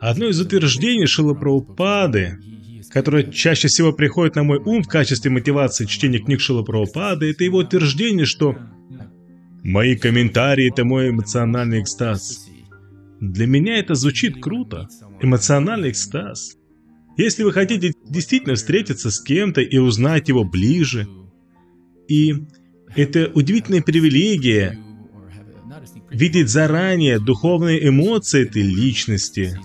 Одно из утверждений Шрилы Прабхупады, которое чаще всего приходит на мой ум в качестве мотивации чтения книг Шрилы Прабхупады, это его утверждение, что «мои комментарии — это мой эмоциональный экстаз». Для меня это звучит круто. Эмоциональный экстаз. Если вы хотите действительно встретиться с кем-то и узнать его ближе, и это удивительная привилегия видеть заранее духовные эмоции этой личности.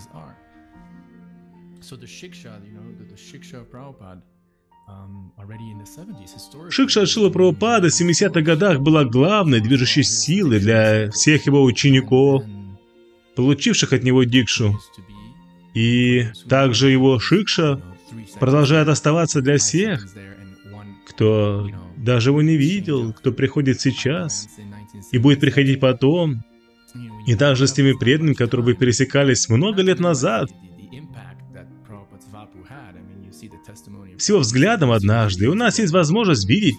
Шикша от Шрилы Прабхупады в 70-х годах была главной движущей силой для всех его учеников, получивших от него дикшу. И также его шикша продолжает оставаться для всех, кто даже его не видел, кто приходит сейчас и будет приходить потом. И также с теми преданными, которые вы пересекались много лет назад. Всего взглядом однажды у нас есть возможность видеть,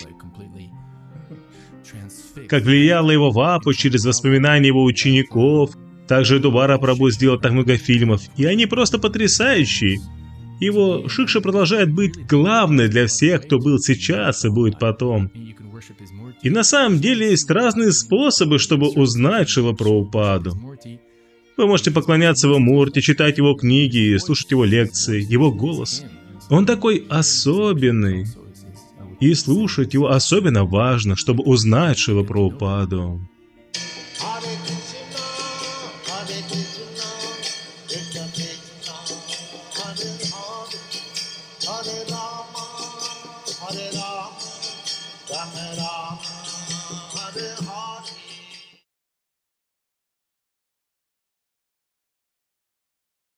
как влияло его вапу через воспоминания его учеников. Также Эду Бара Прабу сделал так много фильмов, и они просто потрясающие. Его шикша продолжает быть главной для всех, кто был сейчас и будет потом. И на самом деле есть разные способы, чтобы узнать Шрилу Прабхупаду. Вы можете поклоняться его Мурти, читать его книги, слушать его лекции, его голос. Он такой особенный. И слушать его особенно важно, чтобы узнать Шрилу Прабхупаду. Hare Rama, Hare Rama.